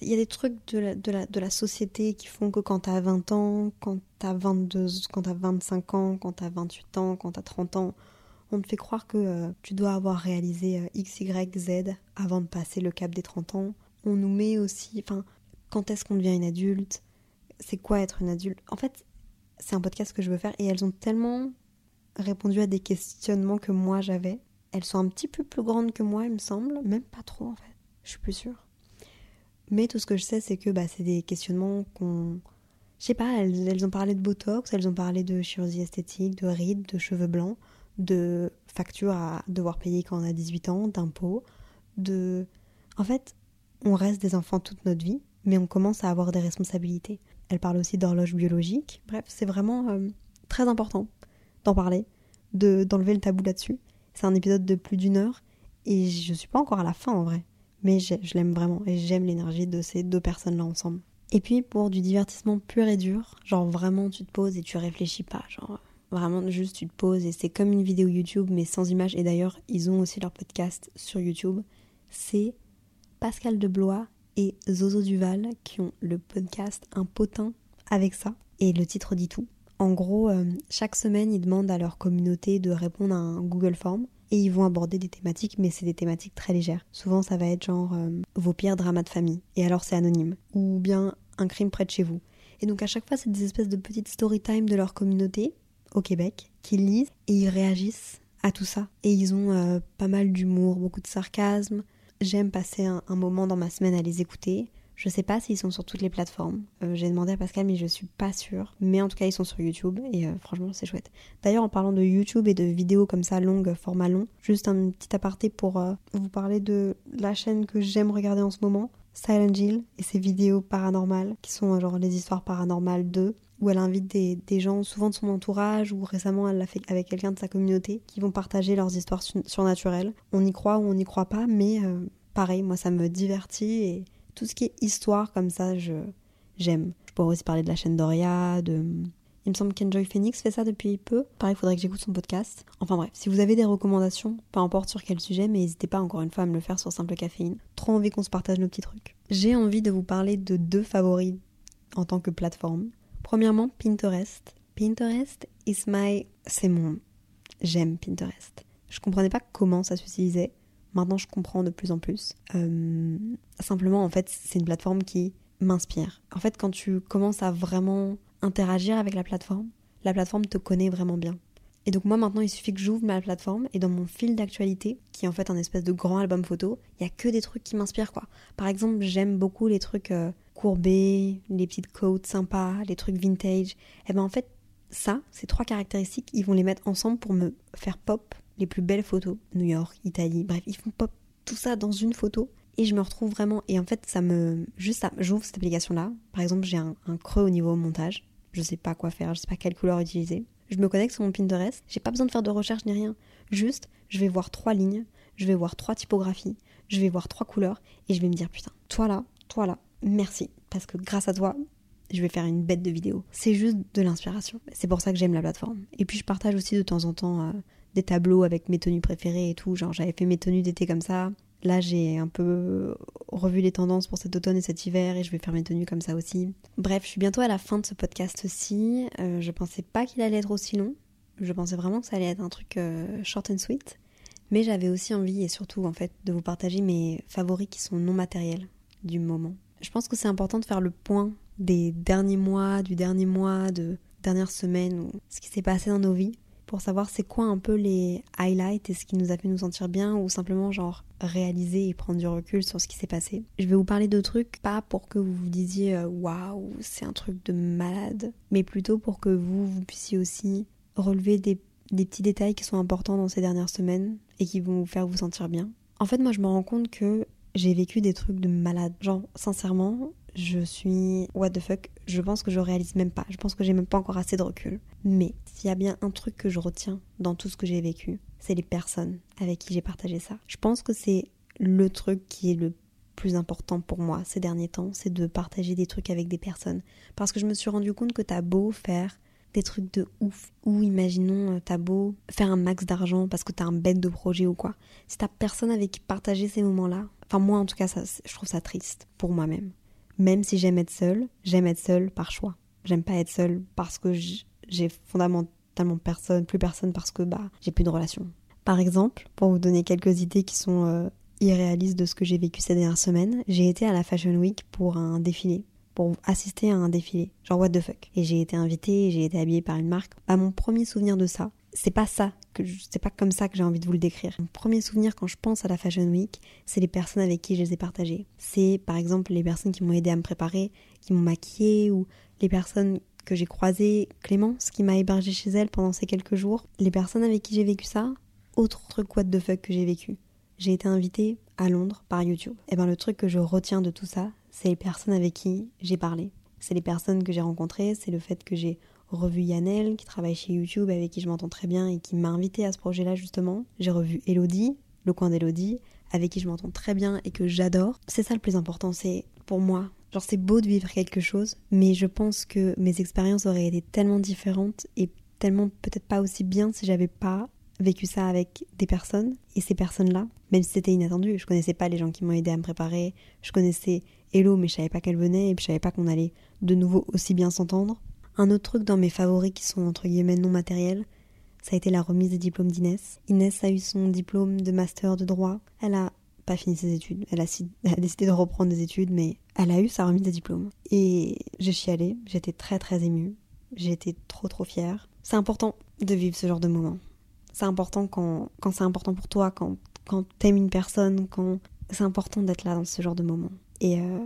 Il y, y a des trucs de la, de, la, de la société qui font que quand t'as vingt ans, quand t'as vingt-deux, quand t'as vingt-cinq ans, quand t'as vingt-huit ans, quand t'as trente ans, On te fait croire que euh, tu dois avoir réalisé euh, X, Y, Z avant de passer le cap des trente ans. On nous met aussi... Enfin, quand est-ce qu'on devient une adulte ? C'est quoi être une adulte ? En fait, c'est un podcast que je veux faire et elles ont tellement répondu à des questionnements que moi j'avais. Elles sont un petit peu plus grandes que moi, il me semble. Même pas trop, en fait. Je suis plus sûre. Mais tout ce que je sais, c'est que bah, c'est des questionnements qu'on... Je sais pas, elles, elles ont parlé de Botox, elles ont parlé de chirurgie esthétique, de rides, de cheveux blancs, de factures à devoir payer quand on a dix-huit ans, d'impôts, de... En fait, on reste des enfants toute notre vie, mais on commence à avoir des responsabilités. Elle parle aussi d'horloge biologique. Bref, c'est vraiment euh, très important d'en parler, de, d'enlever le tabou là-dessus. C'est un épisode de plus d'une heure, et je suis pas encore à la fin en vrai. Mais je, je l'aime vraiment, et j'aime l'énergie de ces deux personnes-là ensemble. Et puis pour du divertissement pur et dur, genre vraiment tu te poses et tu réfléchis pas, genre vraiment juste tu te poses et c'est comme une vidéo YouTube mais sans images. Et d'ailleurs ils ont aussi leur podcast sur YouTube, c'est Pascal Deblois et Zozo Duval qui ont le podcast Un Potin avec ça et le titre dit tout. En gros euh, chaque semaine ils demandent à leur communauté de répondre à un Google Form. Et ils vont aborder des thématiques, mais c'est des thématiques très légères. Souvent, ça va être genre euh, vos pires dramas de famille, et alors c'est anonyme. Ou bien un crime près de chez vous. Et donc à chaque fois, c'est des espèces de petites story time de leur communauté, au Québec, qu'ils lisent, et ils réagissent à tout ça. Et ils ont euh, pas mal d'humour, beaucoup de sarcasme. J'aime passer un, un moment dans ma semaine à les écouter. Je sais pas s'ils sont sur toutes les plateformes. Euh, j'ai demandé à Pascal, mais je suis pas sûre. Mais en tout cas, ils sont sur YouTube et euh, franchement, c'est chouette. D'ailleurs, en parlant de YouTube et de vidéos comme ça, longues, format long, juste un petit aparté pour euh, vous parler de la chaîne que j'aime regarder en ce moment, Silent Jill, et ses vidéos paranormales, qui sont euh, genre les histoires paranormales deux, où elle invite des, des gens, souvent de son entourage, ou récemment elle l'a fait avec quelqu'un de sa communauté, qui vont partager leurs histoires su- surnaturelles. On y croit ou on n'y croit pas, mais euh, pareil, moi ça me divertit et... Tout ce qui est histoire, comme ça, je j'aime. Je pourrais aussi parler de la chaîne Doria, de... Il me semble qu'Enjoy Phoenix fait ça depuis peu. Pareil, il faudrait que j'écoute son podcast. Enfin bref, si vous avez des recommandations, peu importe sur quel sujet, mais n'hésitez pas encore une fois à me le faire sur Simple Caféine. Trop envie qu'on se partage nos petits trucs. J'ai envie de vous parler de deux favoris en tant que plateforme. Premièrement, Pinterest. Pinterest is my... C'est mon... J'aime Pinterest. Je comprenais pas comment ça s'utilisait. Maintenant, je comprends de plus en plus. Euh, simplement, en fait, c'est une plateforme qui m'inspire. En fait, quand tu commences à vraiment interagir avec la plateforme, la plateforme te connaît vraiment bien. Et donc moi, maintenant, il suffit que j'ouvre ma plateforme et dans mon fil d'actualité, qui est en fait un espèce de grand album photo, il n'y a que des trucs qui m'inspirent, quoi. Par exemple, j'aime beaucoup les trucs euh, courbés, les petites coats sympas, les trucs vintage. Et ben en fait, ça, ces trois caractéristiques, ils vont les mettre ensemble pour me faire pop les plus belles photos, New York, Italie, bref, ils font pop tout ça dans une photo et je me retrouve vraiment, et en fait ça me, juste ça, j'ouvre cette application là, par exemple j'ai un, un creux au niveau montage, je sais pas quoi faire, je sais pas quelle couleur utiliser, je me connecte sur mon Pinterest, j'ai pas besoin de faire de recherche ni rien, juste je vais voir trois lignes, je vais voir trois typographies, je vais voir trois couleurs et je vais me dire putain, toi là, toi là, merci, parce que grâce à toi, je vais faire une bête de vidéo. C'est juste de l'inspiration, c'est pour ça que j'aime la plateforme. Et puis je partage aussi de temps en temps... Euh, des tableaux avec mes tenues préférées et tout, genre j'avais fait mes tenues d'été comme ça, là j'ai un peu revu les tendances pour cet automne et cet hiver et je vais faire mes tenues comme ça aussi. Bref, je suis bientôt à la fin de ce podcast-ci, euh, je pensais pas qu'il allait être aussi long, je pensais vraiment que ça allait être un truc euh, short and sweet, mais j'avais aussi envie et surtout en fait de vous partager mes favoris qui sont non matériels du moment. Je pense que c'est important de faire le point des derniers mois, du dernier mois, de dernière semaine, ou ce qui s'est passé dans nos vies, pour savoir c'est quoi un peu les highlights et ce qui nous a fait nous sentir bien ou simplement genre réaliser et prendre du recul sur ce qui s'est passé. Je vais vous parler de trucs, pas pour que vous vous disiez waouh, c'est un truc de malade, mais plutôt pour que vous, vous puissiez aussi relever des, des petits détails qui sont importants dans ces dernières semaines et qui vont vous faire vous sentir bien. En fait, moi je me rends compte que j'ai vécu des trucs de malade. Genre, sincèrement, je suis what the fuck, je pense que je réalise même pas, je pense que j'ai même pas encore assez de recul. Mais s'il y a bien un truc que je retiens dans tout ce que j'ai vécu, c'est les personnes avec qui j'ai partagé ça. Je pense que c'est le truc qui est le plus important pour moi ces derniers temps, c'est de partager des trucs avec des personnes. Parce que je me suis rendu compte que t'as beau faire des trucs de ouf, ou imaginons t'as beau faire un max d'argent parce que t'as un bête de projet ou quoi. Si t'as personne avec qui partager ces moments-là, enfin moi en tout cas ça, je trouve ça triste pour moi-même. Même si j'aime être seule, j'aime être seule par choix. J'aime pas être seule parce que j'ai fondamentalement personne, plus personne parce que bah j'ai plus de relation. Par exemple, pour vous donner quelques idées qui sont euh, irréalistes de ce que j'ai vécu ces dernières semaines, j'ai été à la Fashion Week pour un défilé, pour assister à un défilé, genre what the fuck. Et j'ai été invitée, j'ai été habillée par une marque. Bah, mon premier souvenir de ça, c'est pas ça, que je, c'est pas comme ça que j'ai envie de vous le décrire. Mon premier souvenir quand je pense à la Fashion Week, c'est les personnes avec qui je les ai partagées. C'est par exemple les personnes qui m'ont aidée à me préparer, qui m'ont maquillée, ou les personnes que j'ai croisées, Clémence, qui m'a hébergée chez elle pendant ces quelques jours. Les personnes avec qui j'ai vécu ça, autre truc what the fuck que j'ai vécu. J'ai été invitée à Londres par YouTube. Et ben le truc que je retiens de tout ça, c'est les personnes avec qui j'ai parlé. C'est les personnes que j'ai rencontrées, c'est le fait que j'ai revu Yanel, qui travaille chez YouTube, avec qui je m'entends très bien et qui m'a invitée à ce projet-là justement. J'ai revu Elodie, le coin d'Elodie, avec qui je m'entends très bien et que j'adore. C'est ça le plus important, c'est pour moi. Genre c'est beau de vivre quelque chose, mais je pense que mes expériences auraient été tellement différentes et tellement peut-être pas aussi bien si j'avais pas vécu ça avec des personnes. Et ces personnes-là, même si c'était inattendu, je connaissais pas les gens qui m'ont aidé à me préparer, je connaissais Hello mais je savais pas qu'elle venait et puis je savais pas qu'on allait de nouveau aussi bien s'entendre. Un autre truc dans mes favoris qui sont entre guillemets non matériels, ça a été la remise des diplômes d'Inès. Inès a eu son diplôme de master de droit. Elle a pas fini ses études. Elle a, elle a décidé de reprendre des études, mais elle a eu sa remise des diplômes. Et j'ai chialé. J'étais très très émue. J'étais trop trop fière. C'est important de vivre ce genre de moment. C'est important quand, quand c'est important pour toi, quand, quand t'aimes une personne, quand c'est important d'être là dans ce genre de moment. Et... Euh...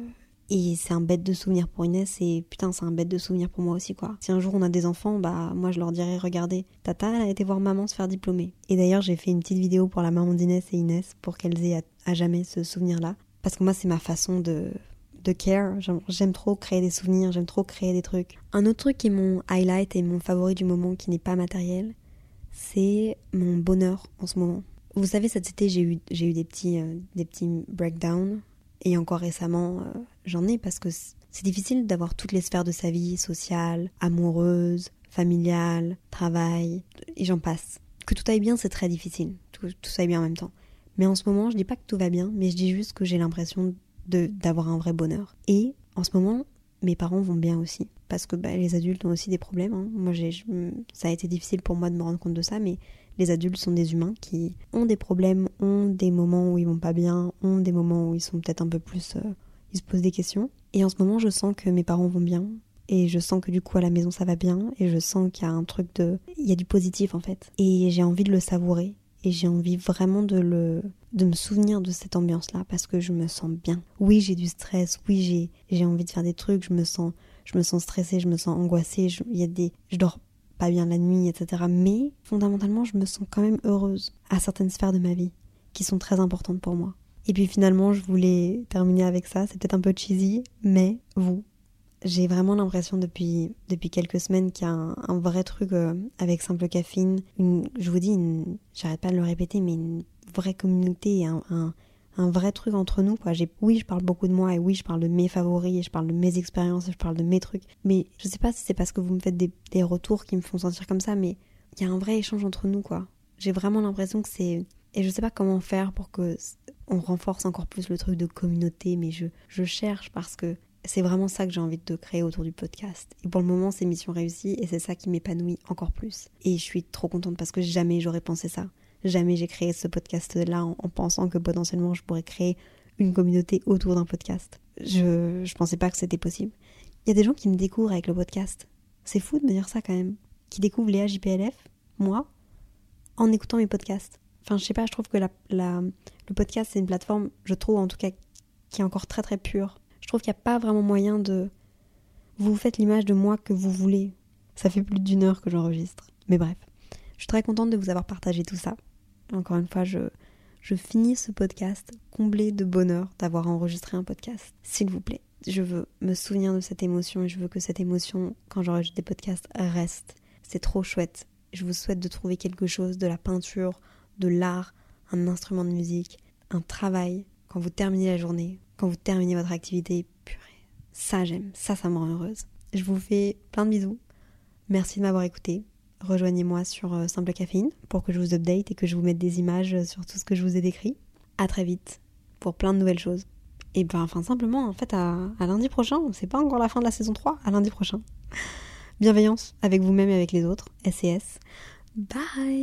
Et c'est un bête de souvenir pour Inès et putain c'est un bête de souvenir pour moi aussi quoi. Si un jour on a des enfants, bah moi je leur dirais regardez, Tata elle a été voir maman se faire diplômer. Et d'ailleurs j'ai fait une petite vidéo pour la maman d'Inès et Inès pour qu'elles aient à, à jamais ce souvenir là. Parce que moi c'est ma façon de, de care, j'aime, j'aime trop créer des souvenirs, j'aime trop créer des trucs. Un autre truc qui est mon highlight et mon favori du moment qui n'est pas matériel, c'est mon bonheur en ce moment. Vous savez cet été j'ai eu, j'ai eu des, petits, euh, des petits breakdowns. Et encore récemment, euh, j'en ai parce que c'est difficile d'avoir toutes les sphères de sa vie, sociale, amoureuse, familiale, travail, et j'en passe. Que tout aille bien, c'est très difficile, tout, tout aille bien en même temps. Mais en ce moment, je dis pas que tout va bien, mais je dis juste que j'ai l'impression de, d'avoir un vrai bonheur. Et en ce moment, mes parents vont bien aussi, parce que bah, les adultes ont aussi des problèmes. Hein. Moi, j'ai, je, ça a été difficile pour moi de me rendre compte de ça, mais... Les adultes sont des humains qui ont des problèmes, ont des moments où ils vont pas bien, ont des moments où ils sont peut-être un peu plus... Euh, ils se posent des questions. Et en ce moment, je sens que mes parents vont bien. Et je sens que du coup, à la maison, ça va bien. Et je sens qu'il y a un truc de... Il y a du positif, en fait. Et j'ai envie de le savourer. Et j'ai envie vraiment de, le... de me souvenir de cette ambiance-là parce que je me sens bien. Oui, j'ai du stress. Oui, j'ai, j'ai envie de faire des trucs. Je me sens, je me sens stressée, je me sens angoissée. Je... Il y a des... Je dors pas bien la nuit, et cetera. Mais fondamentalement, je me sens quand même heureuse à certaines sphères de ma vie qui sont très importantes pour moi. Et puis finalement, je voulais terminer avec ça. C'est peut-être un peu cheesy, mais vous, j'ai vraiment l'impression depuis, depuis quelques semaines qu'il y a un, un vrai truc euh, avec Simple Caféine. Une, je vous dis, une, j'arrête pas de le répéter, mais une vraie communauté, un, un, un vrai truc entre nous, quoi. J'ai, oui, je parle beaucoup de moi et oui, je parle de mes favoris et je parle de mes expériences et je parle de mes trucs. Mais je sais pas si c'est parce que vous me faites des, des retours qui me font sentir comme ça, mais il y a un vrai échange entre nous, quoi. J'ai vraiment l'impression que c'est... Et je sais pas comment faire pour que on renforce encore plus le truc de communauté, mais je, je cherche parce que c'est vraiment ça que j'ai envie de créer autour du podcast. Et pour le moment, c'est mission réussie et c'est ça qui m'épanouit encore plus. Et je suis trop contente parce que jamais j'aurais pensé ça. Jamais j'ai créé ce podcast-là en, en pensant que potentiellement je pourrais créer une communauté autour d'un podcast. Je je pensais pas que c'était possible. Il y a des gens qui me découvrent avec le podcast. C'est fou de me dire ça quand même. Qui découvrent les A J P L F, moi, en écoutant mes podcasts. Enfin, je sais pas, je trouve que la, la, le podcast, c'est une plateforme, je trouve en tout cas, qui est encore très très pure. Je trouve qu'il n'y a pas vraiment moyen de... Vous vous faites l'image de moi que vous voulez. Ça fait plus d'une heure que j'enregistre. Mais bref, je suis très contente de vous avoir partagé tout ça. Encore une fois, je, je finis ce podcast comblée de bonheur d'avoir enregistré un podcast. S'il vous plaît, je veux me souvenir de cette émotion et je veux que cette émotion, quand j'enregistre des podcasts, reste. C'est trop chouette. Je vous souhaite de trouver quelque chose, de la peinture, de l'art, un instrument de musique, un travail. Quand vous terminez la journée, quand vous terminez votre activité, purée, ça j'aime, ça, ça me rend heureuse. Je vous fais plein de bisous. Merci de m'avoir écouté. Rejoignez-moi sur Simple Caféine pour que je vous update et que je vous mette des images sur tout ce que je vous ai décrit. À très vite pour plein de nouvelles choses. Et ben, enfin, simplement, en fait, à, à lundi prochain. C'est pas encore la fin de la saison trois, à lundi prochain. Bienveillance avec vous-même et avec les autres, S et S. Bye.